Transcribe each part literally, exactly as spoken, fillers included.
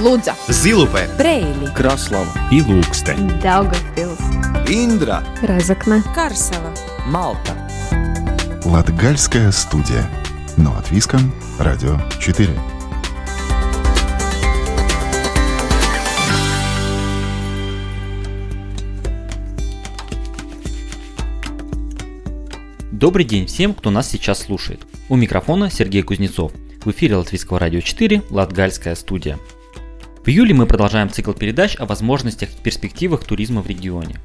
Лудза, Зилупе, Брейли, Краслава и Лукстен, Даугавпилс, Индра, Разокна, Карсела, Малта. Латгальская студия. На Латвийском радио четыре. Добрый день всем, кто нас сейчас слушает. У микрофона Сергей Кузнецов. В эфире Латвийского радио четыре, Латгальская студия. В июле мы продолжаем цикл передач о возможностях и перспективах туризма в регионе.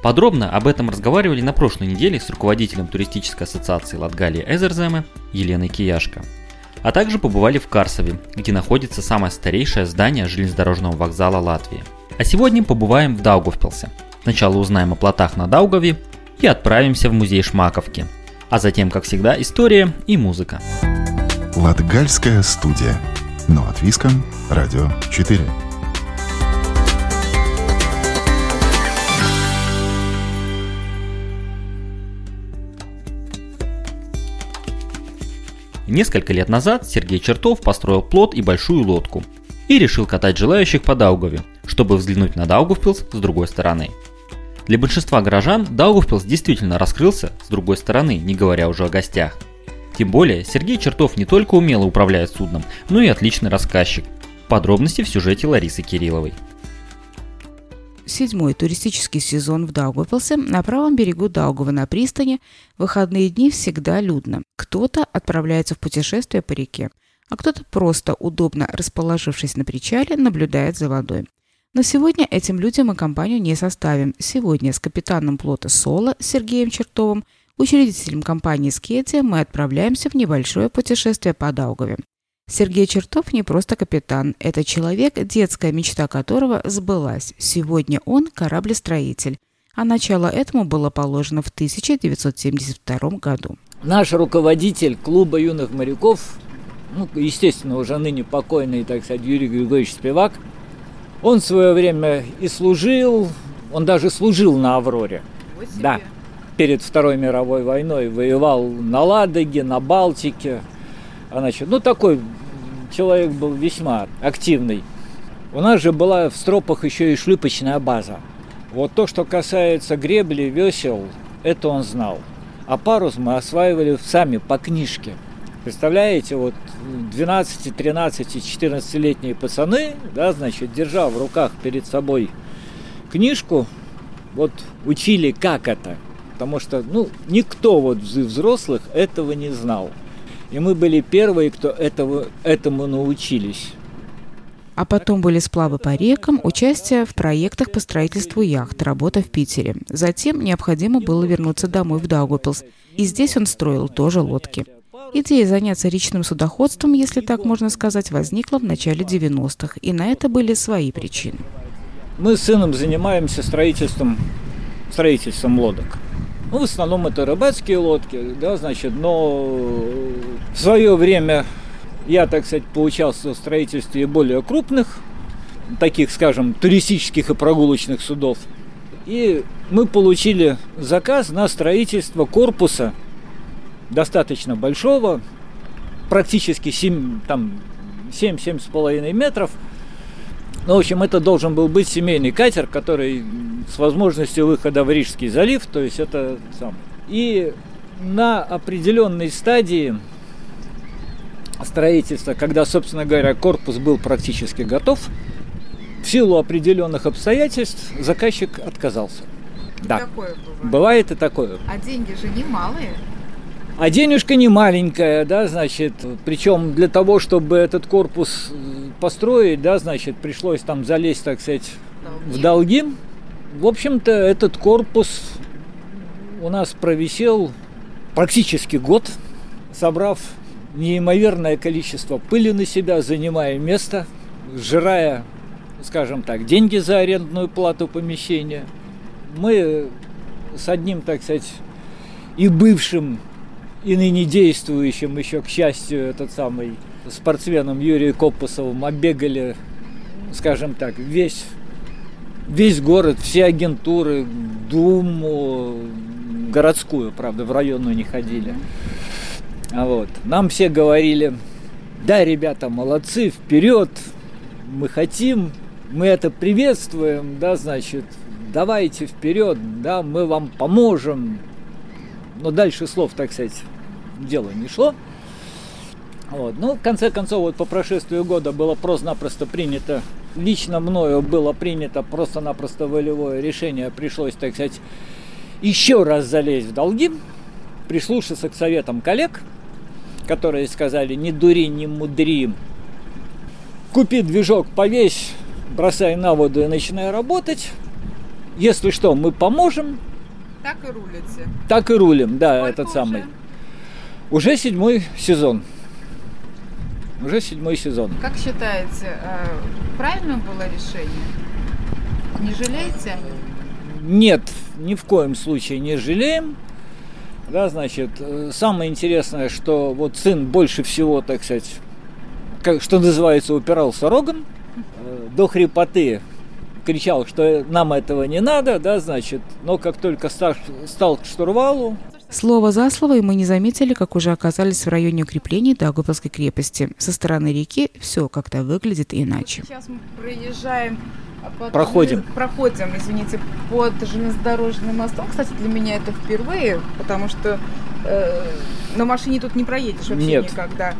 Подробно об этом разговаривали на прошлой неделе с руководителем туристической ассоциации Латгалия Эзерземы Еленой Кияшко. А также побывали в Карсаве, где находится самое старейшее здание железнодорожного вокзала Латвии. А сегодня побываем в Даугавпилсе. Сначала узнаем о плотах на Даугаве и отправимся в музей Шмаковки. А затем, как всегда, история и музыка. Латгальская студия. На Латвийском радио четыре. Несколько лет назад Сергей Чертов построил плот и большую лодку и решил катать желающих по Даугаве, чтобы взглянуть на Даугавпилс с другой стороны. Для большинства горожан Даугавпилс действительно раскрылся с другой стороны, не говоря уже о гостях. Тем более, Сергей Чертов не только умело управляет судном, но и отличный рассказчик. Подробности в сюжете Ларисы Кирилловой. Седьмой туристический сезон в Даугавпилсе. На правом берегу Даугавы на пристани в выходные дни всегда людно. Кто-то отправляется в путешествие по реке, а кто-то просто, удобно расположившись на причале, наблюдает за водой. Но сегодня этим людям мы компанию не составим. Сегодня с капитаном плота «Соло» Сергеем Чертовым, учредителем компании «Скетия», мы отправляемся в небольшое путешествие по Даугаве. Сергей Чертов не просто капитан. Это человек, детская мечта которого сбылась. Сегодня он кораблестроитель. А начало этому было положено в тысяча девятьсот семьдесят втором году. Наш руководитель клуба юных моряков, ну, естественно, уже ныне покойный, так сказать, Юрий Григорьевич Спивак, он в свое время и служил, он даже служил на «Авроре». Да, перед Второй мировой войной воевал на Ладоге, на Балтике. А значит, ну, такой человек был весьма активный. У нас же была в Стропах еще и шлюпочная база. Вот то, что касается гребли, весел, это он знал. А парус мы осваивали сами по книжке. Представляете, вот двенадцати, тринадцати, четырнадцатилетние пацаны, да, значит, держа в руках перед собой книжку, вот учили, как это. Потому что, ну, никто вот из взрослых этого не знал. И мы были первые, кто этого, этому научились. А потом были сплавы по рекам, участие в проектах по строительству яхт, работа в Питере. Затем необходимо было вернуться домой в Даугавпилс. И здесь он строил тоже лодки. Идея заняться речным судоходством, если так можно сказать, возникла в начале девяностых, и на это были свои причины. Мы с сыном занимаемся строительством, строительством лодок. Ну, в основном это рыбацкие лодки, да, значит, но в свое время я, так сказать, поучаствовал в строительстве более крупных, таких, скажем, туристических и прогулочных судов. И мы получили заказ на строительство корпуса достаточно большого, практически семь, там, семь-семь с половиной метров. Ну, в общем, это должен был быть семейный катер, который с возможностью выхода в Рижский залив, то есть это сам. И на определенной стадии строительства, когда, собственно говоря, корпус был практически готов, в силу определенных обстоятельств заказчик отказался. Да, такое бывает. Бывает и такое. А деньги же немалые. А денежка не маленькая, да, значит, причем для того, чтобы этот корпус построить, да, значит, пришлось там залезть, так сказать, долги. в долги. В общем-то, этот корпус у нас провисел практически год, собрав неимоверное количество пыли на себя, занимая место, сжирая, скажем так, деньги за арендную плату помещения. Мы с одним, так сказать, и бывшим, и ныне действующим еще, к счастью, этот самый спортсменом Юрием Коппусовым оббегали, скажем так, весь, весь город, все агентуры, Думу, городскую, правда, в районную не ходили. Вот. Нам все говорили: да, ребята, молодцы, вперед, мы хотим, мы это приветствуем, да, значит, давайте вперед, да, мы вам поможем. Но дальше слов, так сказать, дело не шло. Вот. Ну, в конце концов, вот по прошествию года было просто-напросто принято, лично мною было принято просто-напросто волевое решение, пришлось, так сказать, еще раз залезть в долги, прислушаться к советам коллег, которые сказали: не дури, не мудри, купи движок, повесь, бросай на воду и начинай работать. Если что, мы поможем. Так и рулите. Так и рулим, да, сколько этот уже? Самый. Уже седьмой сезон. Уже седьмой сезон. Как считаете, правильно было решение? Не жалеете? Нет, ни в коем случае не жалеем. Да, значит, самое интересное, что вот сын больше всего, так сказать, как, что называется, упирался рогом, до хрипоты кричал, что нам этого не надо, да, значит, но как только стал, стал к штурвалу, слово за слово, и мы не заметили, как уже оказались в районе укреплений Даугавпилской крепости. Со стороны реки все как-то выглядит иначе. Сейчас мы проезжаем, под... проходим. проходим, извините, под железнодорожным мостом. Кстати, для меня это впервые, потому что э, на машине тут не проедешь вообще Нет. никогда.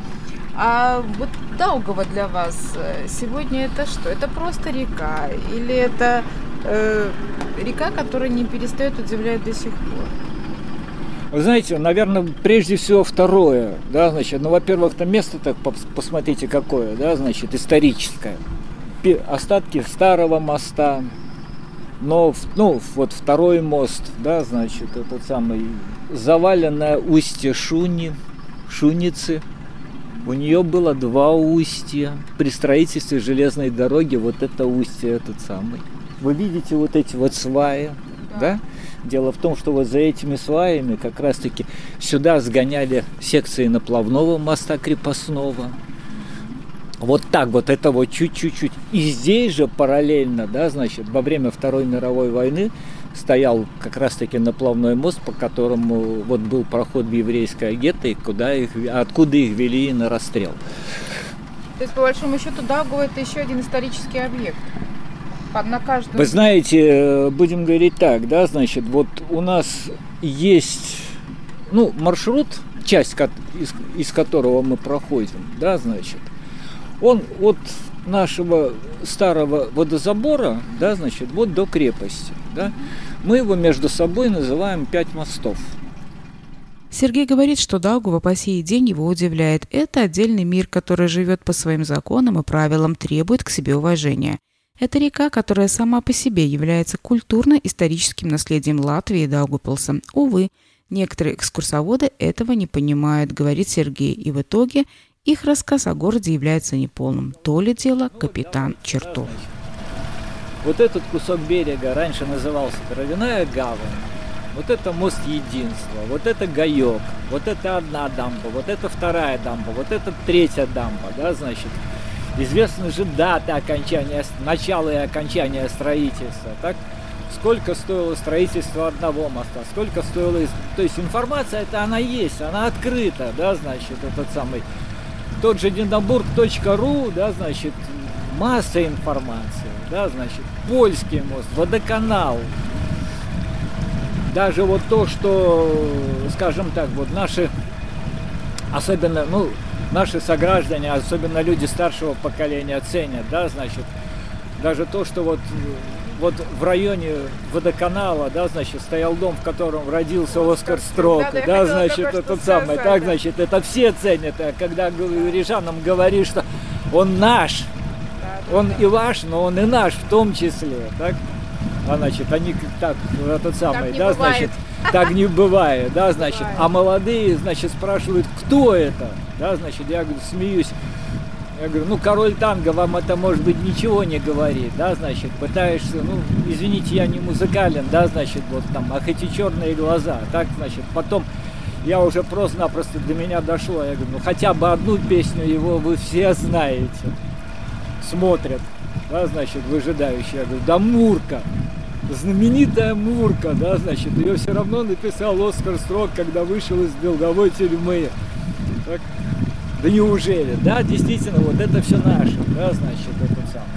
А вот Даугава для вас сегодня это что? Это просто река? Или это э, река, которая не перестает удивлять до сих пор? Вы знаете, наверное, прежде всего второе, да, значит, ну, во-первых, там место, так посмотрите, какое, да, значит, историческое, остатки старого моста, но, ну, вот второй мост, да, значит, этот самый, заваленное устье Шуни, Шуницы, у нее было два устья, при строительстве железной дороги вот это устье, этот самый, вы видите вот эти вот сваи, да? Дело в том, что вот за этими сваями как раз-таки сюда сгоняли секции наплавного моста крепостного. Вот так вот, это вот чуть-чуть. И здесь же параллельно, да, значит, во время Второй мировой войны стоял как раз-таки наплавной мост, по которому вот был проход в еврейское гетто, и куда их, откуда их вели на расстрел. То есть, по большому счету, Даугава – это еще один исторический объект. На каждую... Вы знаете, будем говорить так, да, значит, вот у нас есть, ну, маршрут, часть из, из которого мы проходим, да, значит, он от нашего старого водозабора, да, значит, вот до крепости, да, мы его между собой называем «пять мостов». Сергей говорит, что Даугава по сей день его удивляет. Это отдельный мир, который живет по своим законам и правилам, требует к себе уважения. Это река, которая сама по себе является культурно-историческим наследием Латвии и Даугавпилса. Увы, некоторые экскурсоводы этого не понимают, говорит Сергей, и в итоге их рассказ о городе является неполным. То ли дело капитан Чертов. Вот этот кусок берега раньше назывался Кровяная гавань, вот это мост Единства, вот это Гаек, вот это одна дамба, вот это вторая дамба, вот это третья дамба, да, значит... Известны же даты окончания, начала и окончания строительства. Так, сколько стоило строительство одного моста, сколько стоило... То есть информация, это она есть, она открыта, да, значит, этот самый... Тот же динабург точка ру, да, значит, масса информации, да, значит, польский мост, водоканал. Даже вот то, что, скажем так, вот наши, особенно, ну... Наши сограждане, особенно люди старшего поколения, ценят, да, значит, даже то, что вот, вот в районе водоканала, да, значит, стоял дом, в котором родился Оскар Строка, да, да, да, значит, этот самый, так, да. Значит, это все ценят, а когда рижанам говоришь, что он наш, да, он да. и ваш, но он и наш в том числе, так, а, значит, они так, этот самый, так да, бывает. Значит, так не бывает, да, значит, а молодые, значит, спрашивают, кто это, да, значит, я говорю, смеюсь, я говорю, ну, король танго вам это, может быть, ничего не говорит, да, значит, пытаешься, ну, извините, я не музыкален, да, значит, вот там, а хоть и черные глаза, так, значит, потом я уже просто-напросто до меня дошло, я говорю, ну, хотя бы одну песню его вы все знаете, смотрят, да, значит, выжидающие, я говорю, да, Мурка. Знаменитая Мурка, да, значит, ее все равно написал Оскар Строк, когда вышел из долговой тюрьмы. Так, да неужели, да, действительно, вот это все наше, да, значит, это самое.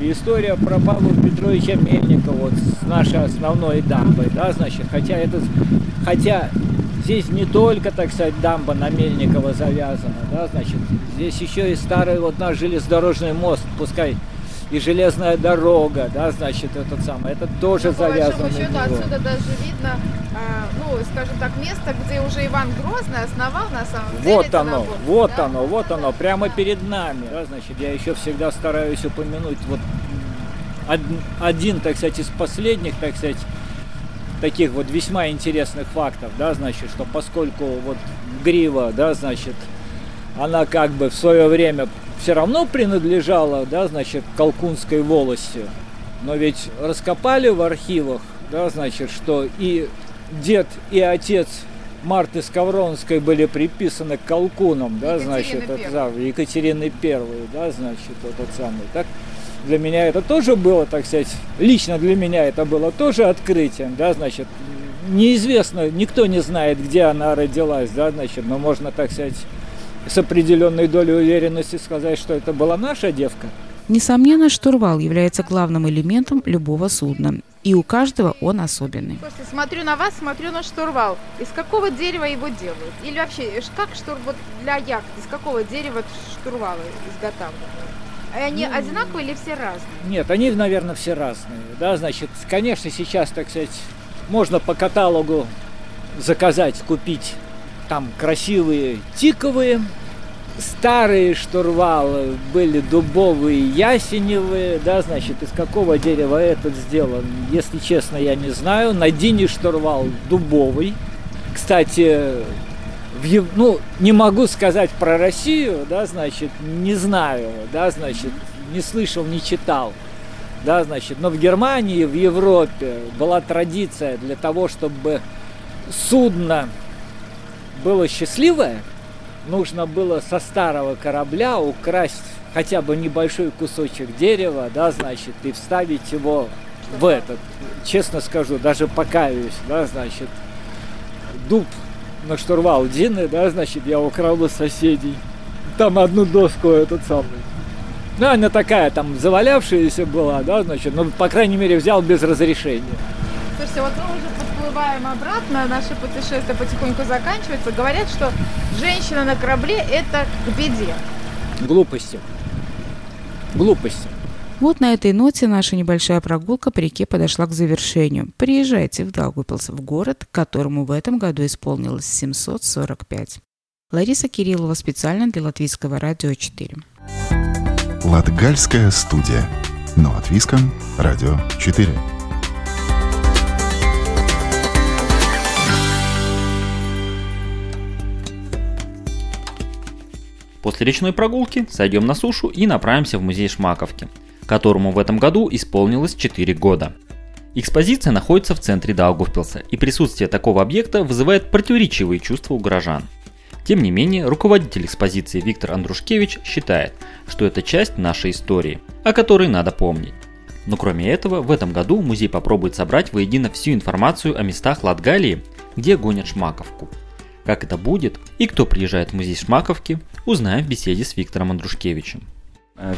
История про Павла Петровича Мельникова, вот, с нашей основной дамбой, да, значит, хотя это, хотя здесь не только, так сказать, дамба на Мельникова завязана, да, значит, здесь еще и старый вот наш железнодорожный мост, пускай и железная дорога, да, значит, этот самый, это тоже ну, завязано. По большому счету отсюда даже видно, э, ну, скажем так, место, где уже Иван Грозный основал на самом деле. Вот оно, динабург, вот да? оно, вот оно, прямо да. перед нами. Да, значит, я еще всегда стараюсь упомянуть вот один, один, так сказать, из последних, так сказать, таких вот весьма интересных фактов, да, значит, что поскольку вот грива, да, значит, она как бы в свое время все равно принадлежала, да, значит, Колкунской волости, но ведь раскопали в архивах, да, значит, что и дед, и отец Марты Скавронской были приписаны к Колкунам, да, значит, Екатерины Первой, да, значит, этот самый. Так для меня это тоже было, так сказать, лично для меня это было тоже открытием, да, значит, неизвестно, никто не знает, где она родилась, да, значит, но можно, так сказать, с определенной долей уверенности сказать, что это была наша девка. Несомненно, штурвал является главным элементом любого судна. И у каждого он особенный. Слушайте, смотрю на вас, смотрю на штурвал. Из какого дерева его делают? Или вообще, как штурвал вот для яхт? Из какого дерева штурвалы изготавливают? Они ну, одинаковые или все разные? Нет, они, наверное, все разные. Да, значит, конечно, сейчас, так сказать, можно по каталогу заказать, купить там красивые тиковые, старые штурвалы были дубовые, ясеневые, да, значит, из какого дерева этот сделан, если честно, я не знаю. На Дине штурвал дубовый. Кстати, в, ну, не могу сказать про Россию, да, значит, не знаю, да, значит, не слышал, не читал, да, значит, но в Германии, в Европе была традиция для того, чтобы судно было счастливое, нужно было со старого корабля украсть хотя бы небольшой кусочек дерева, да, значит, и вставить его в этот. Честно скажу, даже покаюсь, да, значит, дуб на штурвал Дины, да, значит, я украл у соседей. Там одну доску этот самый. Ну, она такая, там, завалявшаяся была, да, значит, но, по крайней мере, взял без разрешения. Слушайте, вот мы уже подплываем обратно, наше путешествие потихоньку заканчивается. Говорят, что женщина на корабле – это к беде. Глупости. Глупости. Вот на этой ноте наша небольшая прогулка по реке подошла к завершению. Приезжайте в Даугавпилс, в город, которому в этом году исполнилось семьсот сорок пять. Лариса Кириллова специально для Латвийского радио четыре. Латгальская студия. На Латвийском радио четыре. После речной прогулки сойдем на сушу и направимся в музей Шмаковки, которому в этом году исполнилось четыре года. Экспозиция находится в центре Даугавпилса, и присутствие такого объекта вызывает противоречивые чувства у горожан. Тем не менее, руководитель экспозиции Виктор Андрушкевич считает, что это часть нашей истории, о которой надо помнить. Но кроме этого, в этом году музей попробует собрать воедино всю информацию о местах Латгалии, где гонят шмаковку. Как это будет и кто приезжает в музей Шмаковки, узнаем в беседе с Виктором Андрушкевичем.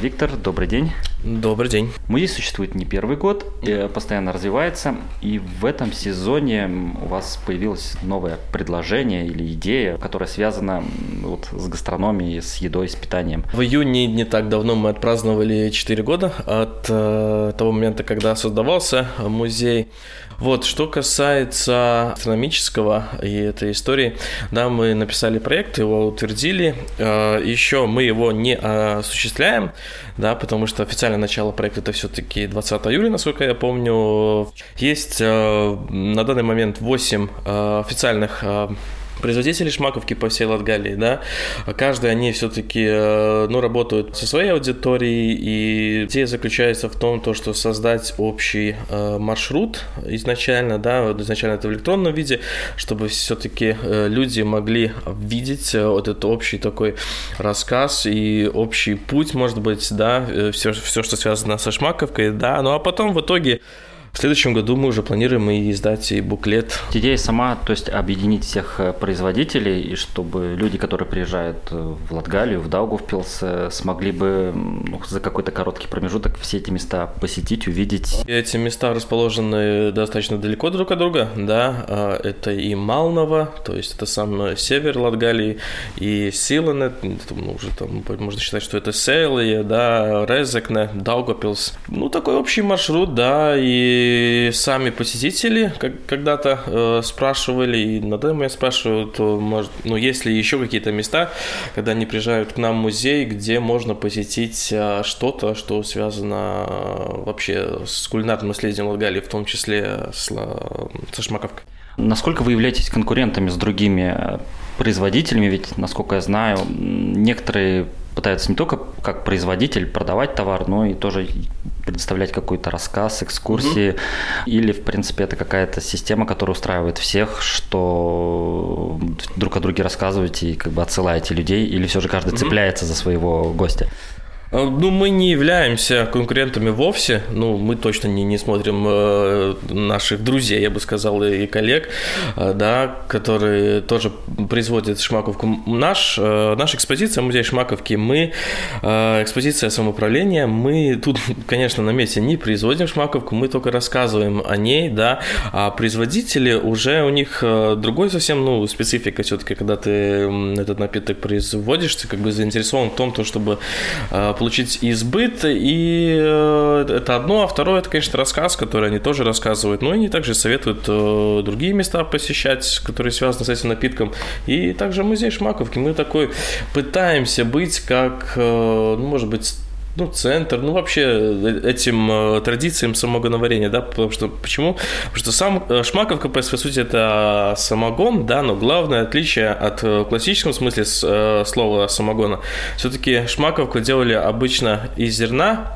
Виктор, добрый день. Добрый день. Музей существует не первый год, постоянно развивается, и в этом сезоне у вас появилось новое предложение или идея, которая связана вот с гастрономией, с едой, с питанием. В июне не так давно мы отпраздновали четыре года от э, того момента, когда создавался музей. Вот, что касается гастрономического и этой истории, да, мы написали проект, его утвердили, э, еще мы его не осуществляем, да, потому что официальное начало проекта это все-таки двадцатого июля, насколько я помню. Есть э, на данный момент восемь э, официальных э, производителей шмаковки по всей Латгалии, да, каждый они все-таки, ну, работают со своей аудиторией, и идея заключается в том, то, что создать общий маршрут изначально, да, изначально это в электронном виде, чтобы все-таки люди могли видеть вот этот общий такой рассказ и общий путь, может быть, да, все, все что связано со шмаковкой, да, ну, а потом в итоге В следующем году мы уже планируем и издать и буклет. Идея сама, то есть объединить всех производителей, и чтобы люди, которые приезжают в Латгалию, в Даугавпилс, смогли бы ну, за какой-то короткий промежуток все эти места посетить, увидеть. Эти места расположены достаточно далеко друг от друга, да, это и Малнова, то есть это сам север Латгалии, и Силане, ну, уже там можно считать, что это Сейлия, да, Резекне, Даугавпилс. Ну, такой общий маршрут, да, и И сами посетители как- когда-то э, спрашивали, и на данный момент спрашивают, может, ну, есть ли еще какие-то места, когда они приезжают к нам в музей, где можно посетить э, что-то, что связано э, вообще с кулинарным наследием Латгалии, в том числе с, э, со шмаковкой. Насколько вы являетесь конкурентами с другими производителями? Ведь, насколько я знаю, некоторые пытаются не только как производитель продавать товар, но и тоже предоставлять какой-то рассказ, экскурсии. Mm-hmm. Или, в принципе, это какая-то система, которая устраивает всех, что друг о друге рассказываете и как бы отсылаете людей, или все же каждый mm-hmm. цепляется за своего гостя? Ну, мы не являемся конкурентами вовсе, ну, мы точно не, не смотрим э, наших друзей, я бы сказал, и коллег, э, да, которые тоже производят шмаковку. Наш, э, наша экспозиция, музей шмаковки, мы, э, экспозиция самоуправления, мы тут, конечно, на месте не производим шмаковку, мы только рассказываем о ней, да, а производители уже, у них э, другой совсем, ну, специфика все-таки, когда ты этот напиток производишь, ты как бы заинтересован в том, то, чтобы э, получить избыт, и это одно, а второе, это, конечно, рассказ, который они тоже рассказывают, но они также советуют другие места посещать, которые связаны с этим напитком, и также музей шмаковки, мы такой пытаемся быть как, ну, может быть, ну, центр, ну, вообще этим традициям самогоноварения, да, потому что, почему? Потому что сам шмаковка, по сути, это самогон, да, но главное отличие от классического смысла слова самогона, все-таки шмаковку делали обычно из зерна,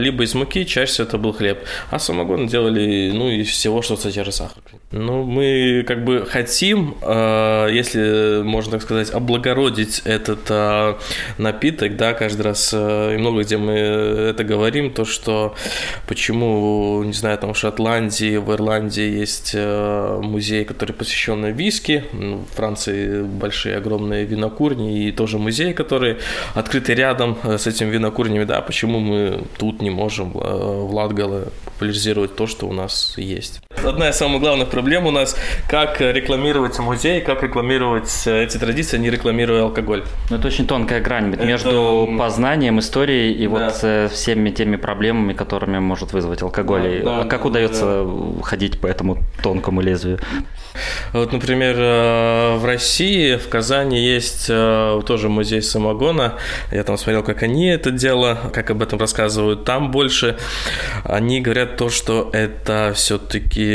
либо из муки, чаще всего это был хлеб, а самогон делали, ну, из всего, что содержит сахар. Ну, мы как бы хотим, если можно так сказать, облагородить этот напиток, да, каждый раз немного где мы это говорим, то, что почему, не знаю, там в Шотландии, в Ирландии есть музей, который посвящен виски, в Франции большие, огромные винокурни, и тоже музей, который открытый рядом с этим винокурнями, да, почему мы тут не можем в Латгале популяризировать то, что у нас есть. Одна из самых главных проблем у нас, как рекламировать музей, как рекламировать эти традиции, не рекламируя алкоголь. Но это очень тонкая грань между это... познанием истории и да. вот э, всеми теми проблемами, которыми может вызвать алкоголь. Да, да, а как да, удается да. ходить по этому тонкому лезвию? Вот, например, в России, в Казани есть тоже музей самогона. Я там смотрел, как они это дело, как об этом рассказывают. Там больше они говорят то, что это все-таки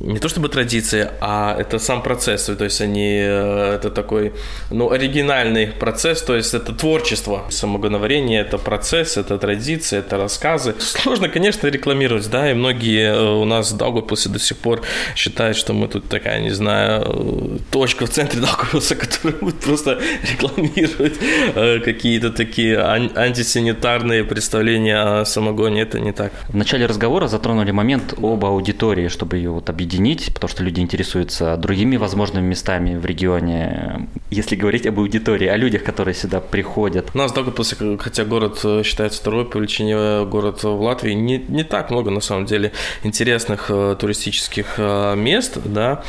не то чтобы традиция, а это сам процесс. То есть они это такой, ну, оригинальный процесс, то есть это творчество самогона. Варенье – это процесс, это традиция, это рассказы. Сложно, конечно, рекламировать, да, и многие у нас в Даугавпилсе до сих пор считают, что мы тут такая, не знаю, точка в центре Даугавпилса, которая будет просто рекламировать какие-то такие антисанитарные представления о самогоне. Это не так. В начале разговора затронули момент об аудитории, чтобы ее вот объединить, потому что люди интересуются другими возможными местами в регионе. Если говорить об аудитории, о людях, которые сюда приходят. У нас Даугавпилс, хотя город считается второй по величине город в Латвии, не, не так много, на самом деле, интересных э, туристических э, мест, да,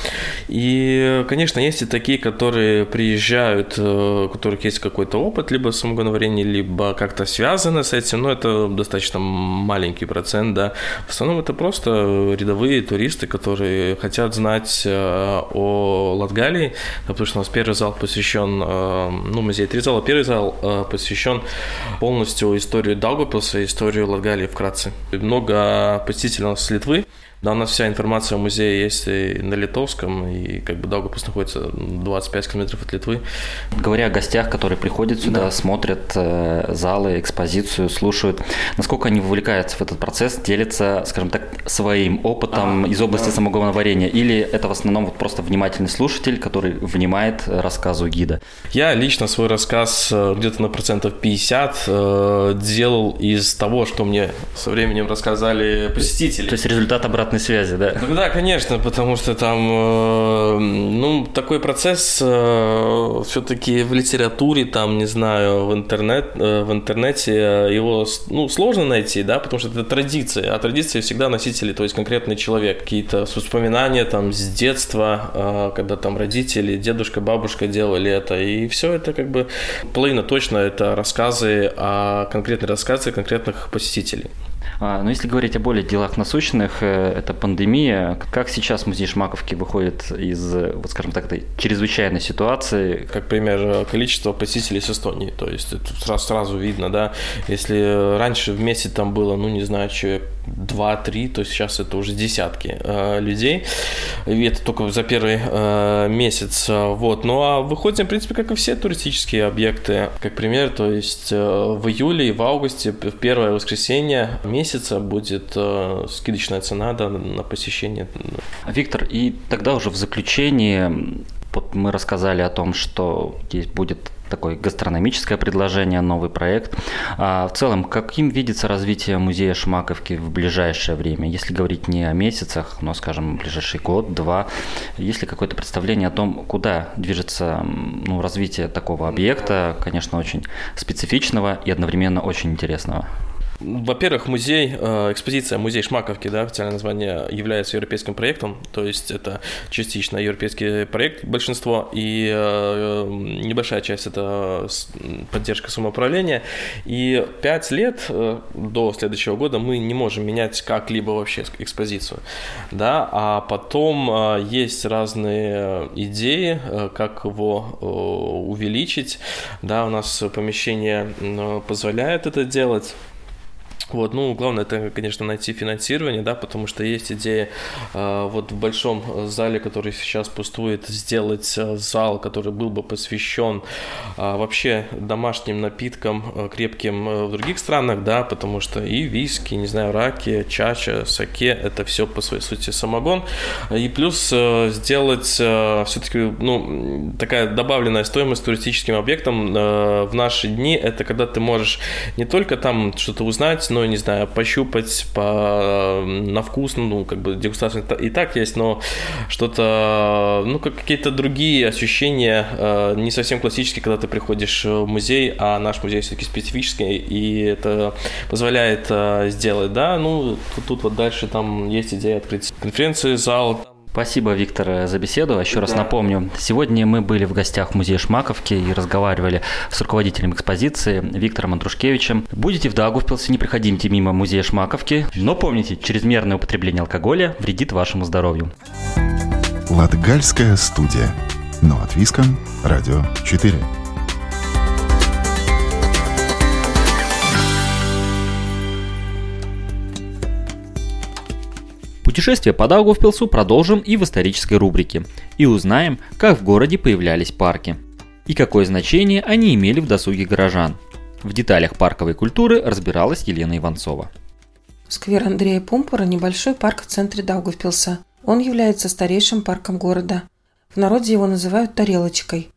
и, конечно, есть и такие, которые приезжают, э, у которых есть какой-то опыт, либо самогоноварение, либо как-то связано с этим, но это достаточно маленький процент, да, в основном это просто рядовые туристы, которые хотят знать э, о Латгалии, потому что у нас первый зал посвящен, э, ну, музей три зала, первый зал э, посвящен полностью историю Даугавпилса, историю Латгалии вкратце. Много посетителей у нас с Литвы. Да, у нас вся информация о музее есть и на литовском, и как бы Даугавпилс находится двадцать пять километров от Литвы. Говоря о гостях, которые приходят сюда, да. смотрят э, залы, экспозицию, слушают, насколько они вовлекаются в этот процесс, делятся, скажем так, своим опытом а, из области да. самогоноварения, или это в основном вот просто внимательный слушатель, который внимает рассказу гида? Я лично свой рассказ где-то на процентов пятьдесят э, делал из того, что мне со временем рассказали посетители. То есть результат обратный связи, да? Да, конечно, потому что там, ну, такой процесс все-таки в литературе, там, не знаю, в, интернет, в интернете его, ну, сложно найти, да, потому что это традиция, а традиции всегда носители, то есть конкретный человек, какие-то воспоминания там с детства, когда там родители, дедушка, бабушка делали это, и все это как бы половина точно это рассказы о конкретной рассказе конкретных посетителей. Но если говорить о более делах насущных, это пандемия. Как сейчас музей Шмаковки выходит из, вот скажем так, этой чрезвычайной ситуации? Как пример, количество посетителей с Эстонии. То есть это сразу, сразу видно, да. Если раньше в месяц там было, ну не знаю, человек два-три, то сейчас это уже десятки э, людей. И это только за первый э, месяц. Вот. Ну а выходим, в принципе, как и все туристические объекты. Как пример, то есть э, в июле и в августе в первое воскресенье месяца будет э, скидочная цена, да, на посещение. Виктор, и тогда уже в заключении вот мы рассказали о том, что здесь будет такое гастрономическое предложение, новый проект. А в целом, каким видится развитие музея Шмаковки в ближайшее время? Если говорить не о месяцах, но, скажем, ближайший год, два, есть ли какое-то представление о том, куда движется, ну, развитие такого объекта, конечно, очень специфичного и одновременно очень интересного? Во-первых, музей, экспозиция «Музей Шмаковки», да, официальное название, является европейским проектом, то есть это частично европейский проект, большинство, и небольшая часть – это поддержка самоуправления. И пять лет до следующего года мы не можем менять как-либо вообще экспозицию, да, а потом есть разные идеи, как его увеличить, да, у нас помещение позволяет это делать. Вот, ну, главное, это, конечно, найти финансирование, да, потому что есть идея э, вот в большом зале, который сейчас пустует, сделать зал, который был бы посвящен э, вообще домашним напиткам э, крепким э, в других странах, да, потому что и виски, не знаю, раки, чача, саке, это все по своей сути самогон, и плюс э, сделать э, все-таки, ну, такая добавленная стоимость туристическим объектам э, в наши дни, это когда ты можешь не только там что-то узнать, ну, не знаю, пощупать по, на вкус, ну, как бы дегустация и так есть, но что-то, ну, как какие-то другие ощущения, э, не совсем классические, когда ты приходишь в музей, а наш музей все-таки специфический, и это позволяет э, сделать, да, ну, тут, тут вот дальше там есть идея открыть конференции, зал. Спасибо, Виктор, за беседу. Еще раз напомню, сегодня мы были в гостях в музее Шмаковки и разговаривали с руководителем экспозиции Виктором Андрушкевичем. Будете в Даугавпилсе, не приходите мимо музея Шмаковки, но помните, чрезмерное употребление алкоголя вредит вашему здоровью. Латгальская студия на Латвийском радио четыре. Путешествие по Даугавпилсу продолжим и в исторической рубрике, и узнаем, как в городе появлялись парки, и какое значение они имели в досуге горожан. В деталях парковой культуры разбиралась Елена Иванцова. Сквер Андрея Пумпура – небольшой парк в центре Даугавпилса. Он является старейшим парком города. В народе его называют «тарелочкой».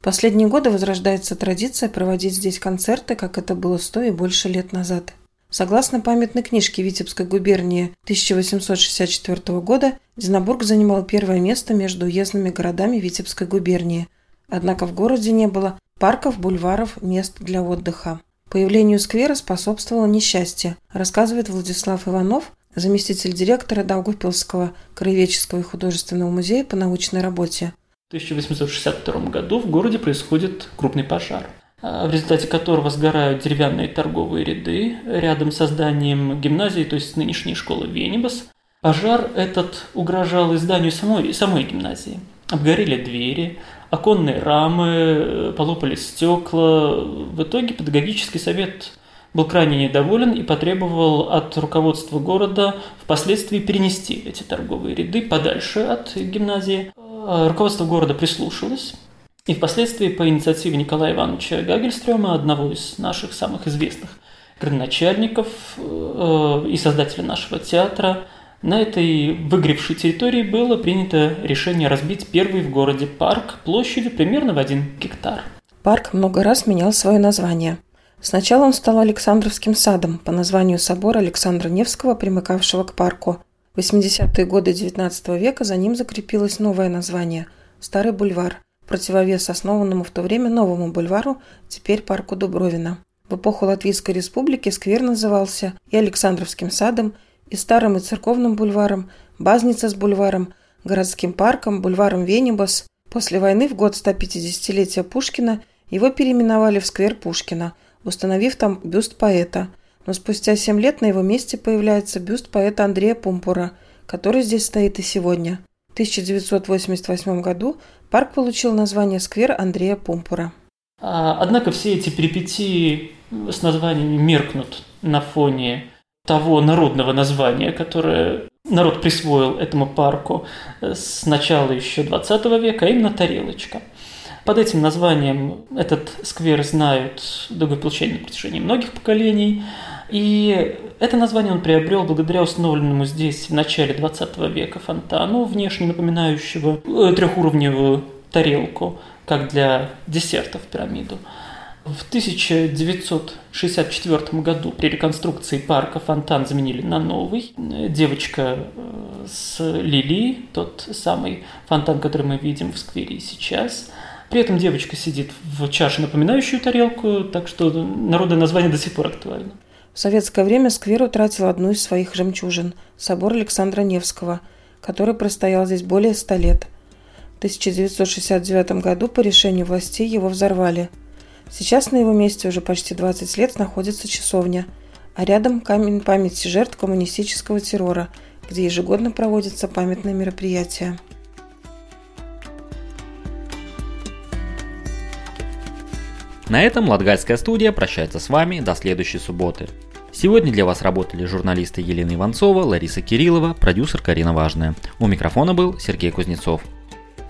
В последние годы возрождается традиция проводить здесь концерты, как это было сто и больше лет назад. Согласно памятной книжке Витебской губернии тысяча восемьсот шестьдесят четвёртого года, Динабург занимал первое место между уездными городами Витебской губернии. Однако в городе не было парков, бульваров, мест для отдыха. Появлению сквера способствовало несчастье, рассказывает Владислав Иванов, заместитель директора Даугавпилсского краеведческого и художественного музея по научной работе. В тысяча восемьсот шестьдесят втором году в городе происходит крупный пожар, в результате которого сгорают деревянные торговые ряды рядом со зданием гимназии, то есть нынешней школы Венибас. Пожар этот угрожал и зданию самой, самой гимназии. Обгорели двери, оконные рамы, полопались стекла. В итоге педагогический совет был крайне недоволен и потребовал от руководства города впоследствии перенести эти торговые ряды подальше от гимназии. Руководство города прислушалось, и впоследствии по инициативе Николая Ивановича Гагельстрёма, одного из наших самых известных градоначальников и создателя нашего театра, на этой выгоревшей территории было принято решение разбить первый в городе парк площадью примерно в один гектар. Парк много раз менял свое название. Сначала он стал Александровским садом по названию собора Александра Невского, примыкавшего к парку. В восьмидесятые годы девятнадцатого века за ним закрепилось новое название – Старый бульвар, противовес основанному в то время новому бульвару, теперь парку Дубровина. В эпоху Латвийской республики сквер назывался и Александровским садом, и Старым и Церковным бульваром, Базница с бульваром, Городским парком, бульваром Венибас. После войны в год стопятидесятилетия Пушкина его переименовали в сквер Пушкина, установив там бюст поэта. Но спустя семь лет на его месте появляется бюст поэта Андрея Пумпура, который здесь стоит и сегодня. В тысяча девятьсот восемьдесят восьмом году парк получил название «Сквер Андрея Пумпура». Однако все эти перипетии с названиями меркнут на фоне того народного названия, которое народ присвоил этому парку с начала еще двадцатого века, а именно «Тарелочка». Под этим названием этот сквер знают даугавпилчане на протяжении многих поколений. И это название он приобрел благодаря установленному здесь в начале двадцатого века фонтану, внешне напоминающего трехуровневую тарелку, как для десертов пирамиду. В тысяча девятьсот шестьдесят четвёртом году при реконструкции парка фонтан заменили на новый. Девочка с лилией, тот самый фонтан, который мы видим в сквере сейчас. При этом девочка сидит в чаше, напоминающую тарелку, так что народное название до сих пор актуально. В советское время сквер утратил одну из своих жемчужин – собор Александра Невского, который простоял здесь более ста лет. В тысяча девятьсот шестьдесят девятом году по решению властей его взорвали. Сейчас на его месте уже почти двадцать лет находится часовня, а рядом камень памяти жертв коммунистического террора, где ежегодно проводятся памятные мероприятия. На этом Латгальская студия прощается с вами до следующей субботы. Сегодня для вас работали журналисты Елена Иванцова, Лариса Кириллова, продюсер Карина Важная. У микрофона был Сергей Кузнецов.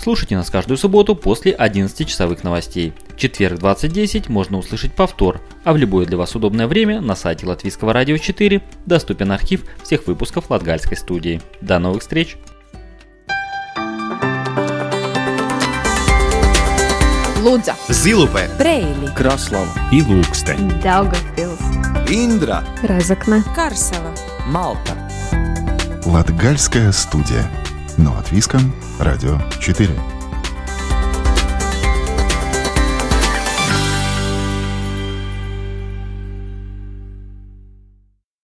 Слушайте нас каждую субботу после одиннадцатичасовых новостей. В четверг двадцать десять можно услышать повтор, а в любое для вас удобное время на сайте Латвийского радио четыре доступен архив всех выпусков Латгальской студии. До новых встреч! Лудза, Зилупе, Брейли, Краслава и Лукстен, Даугавпилс, Индра, Разокна, Карсела, Малта. Латгальская студия. На Латвийском радио четыре.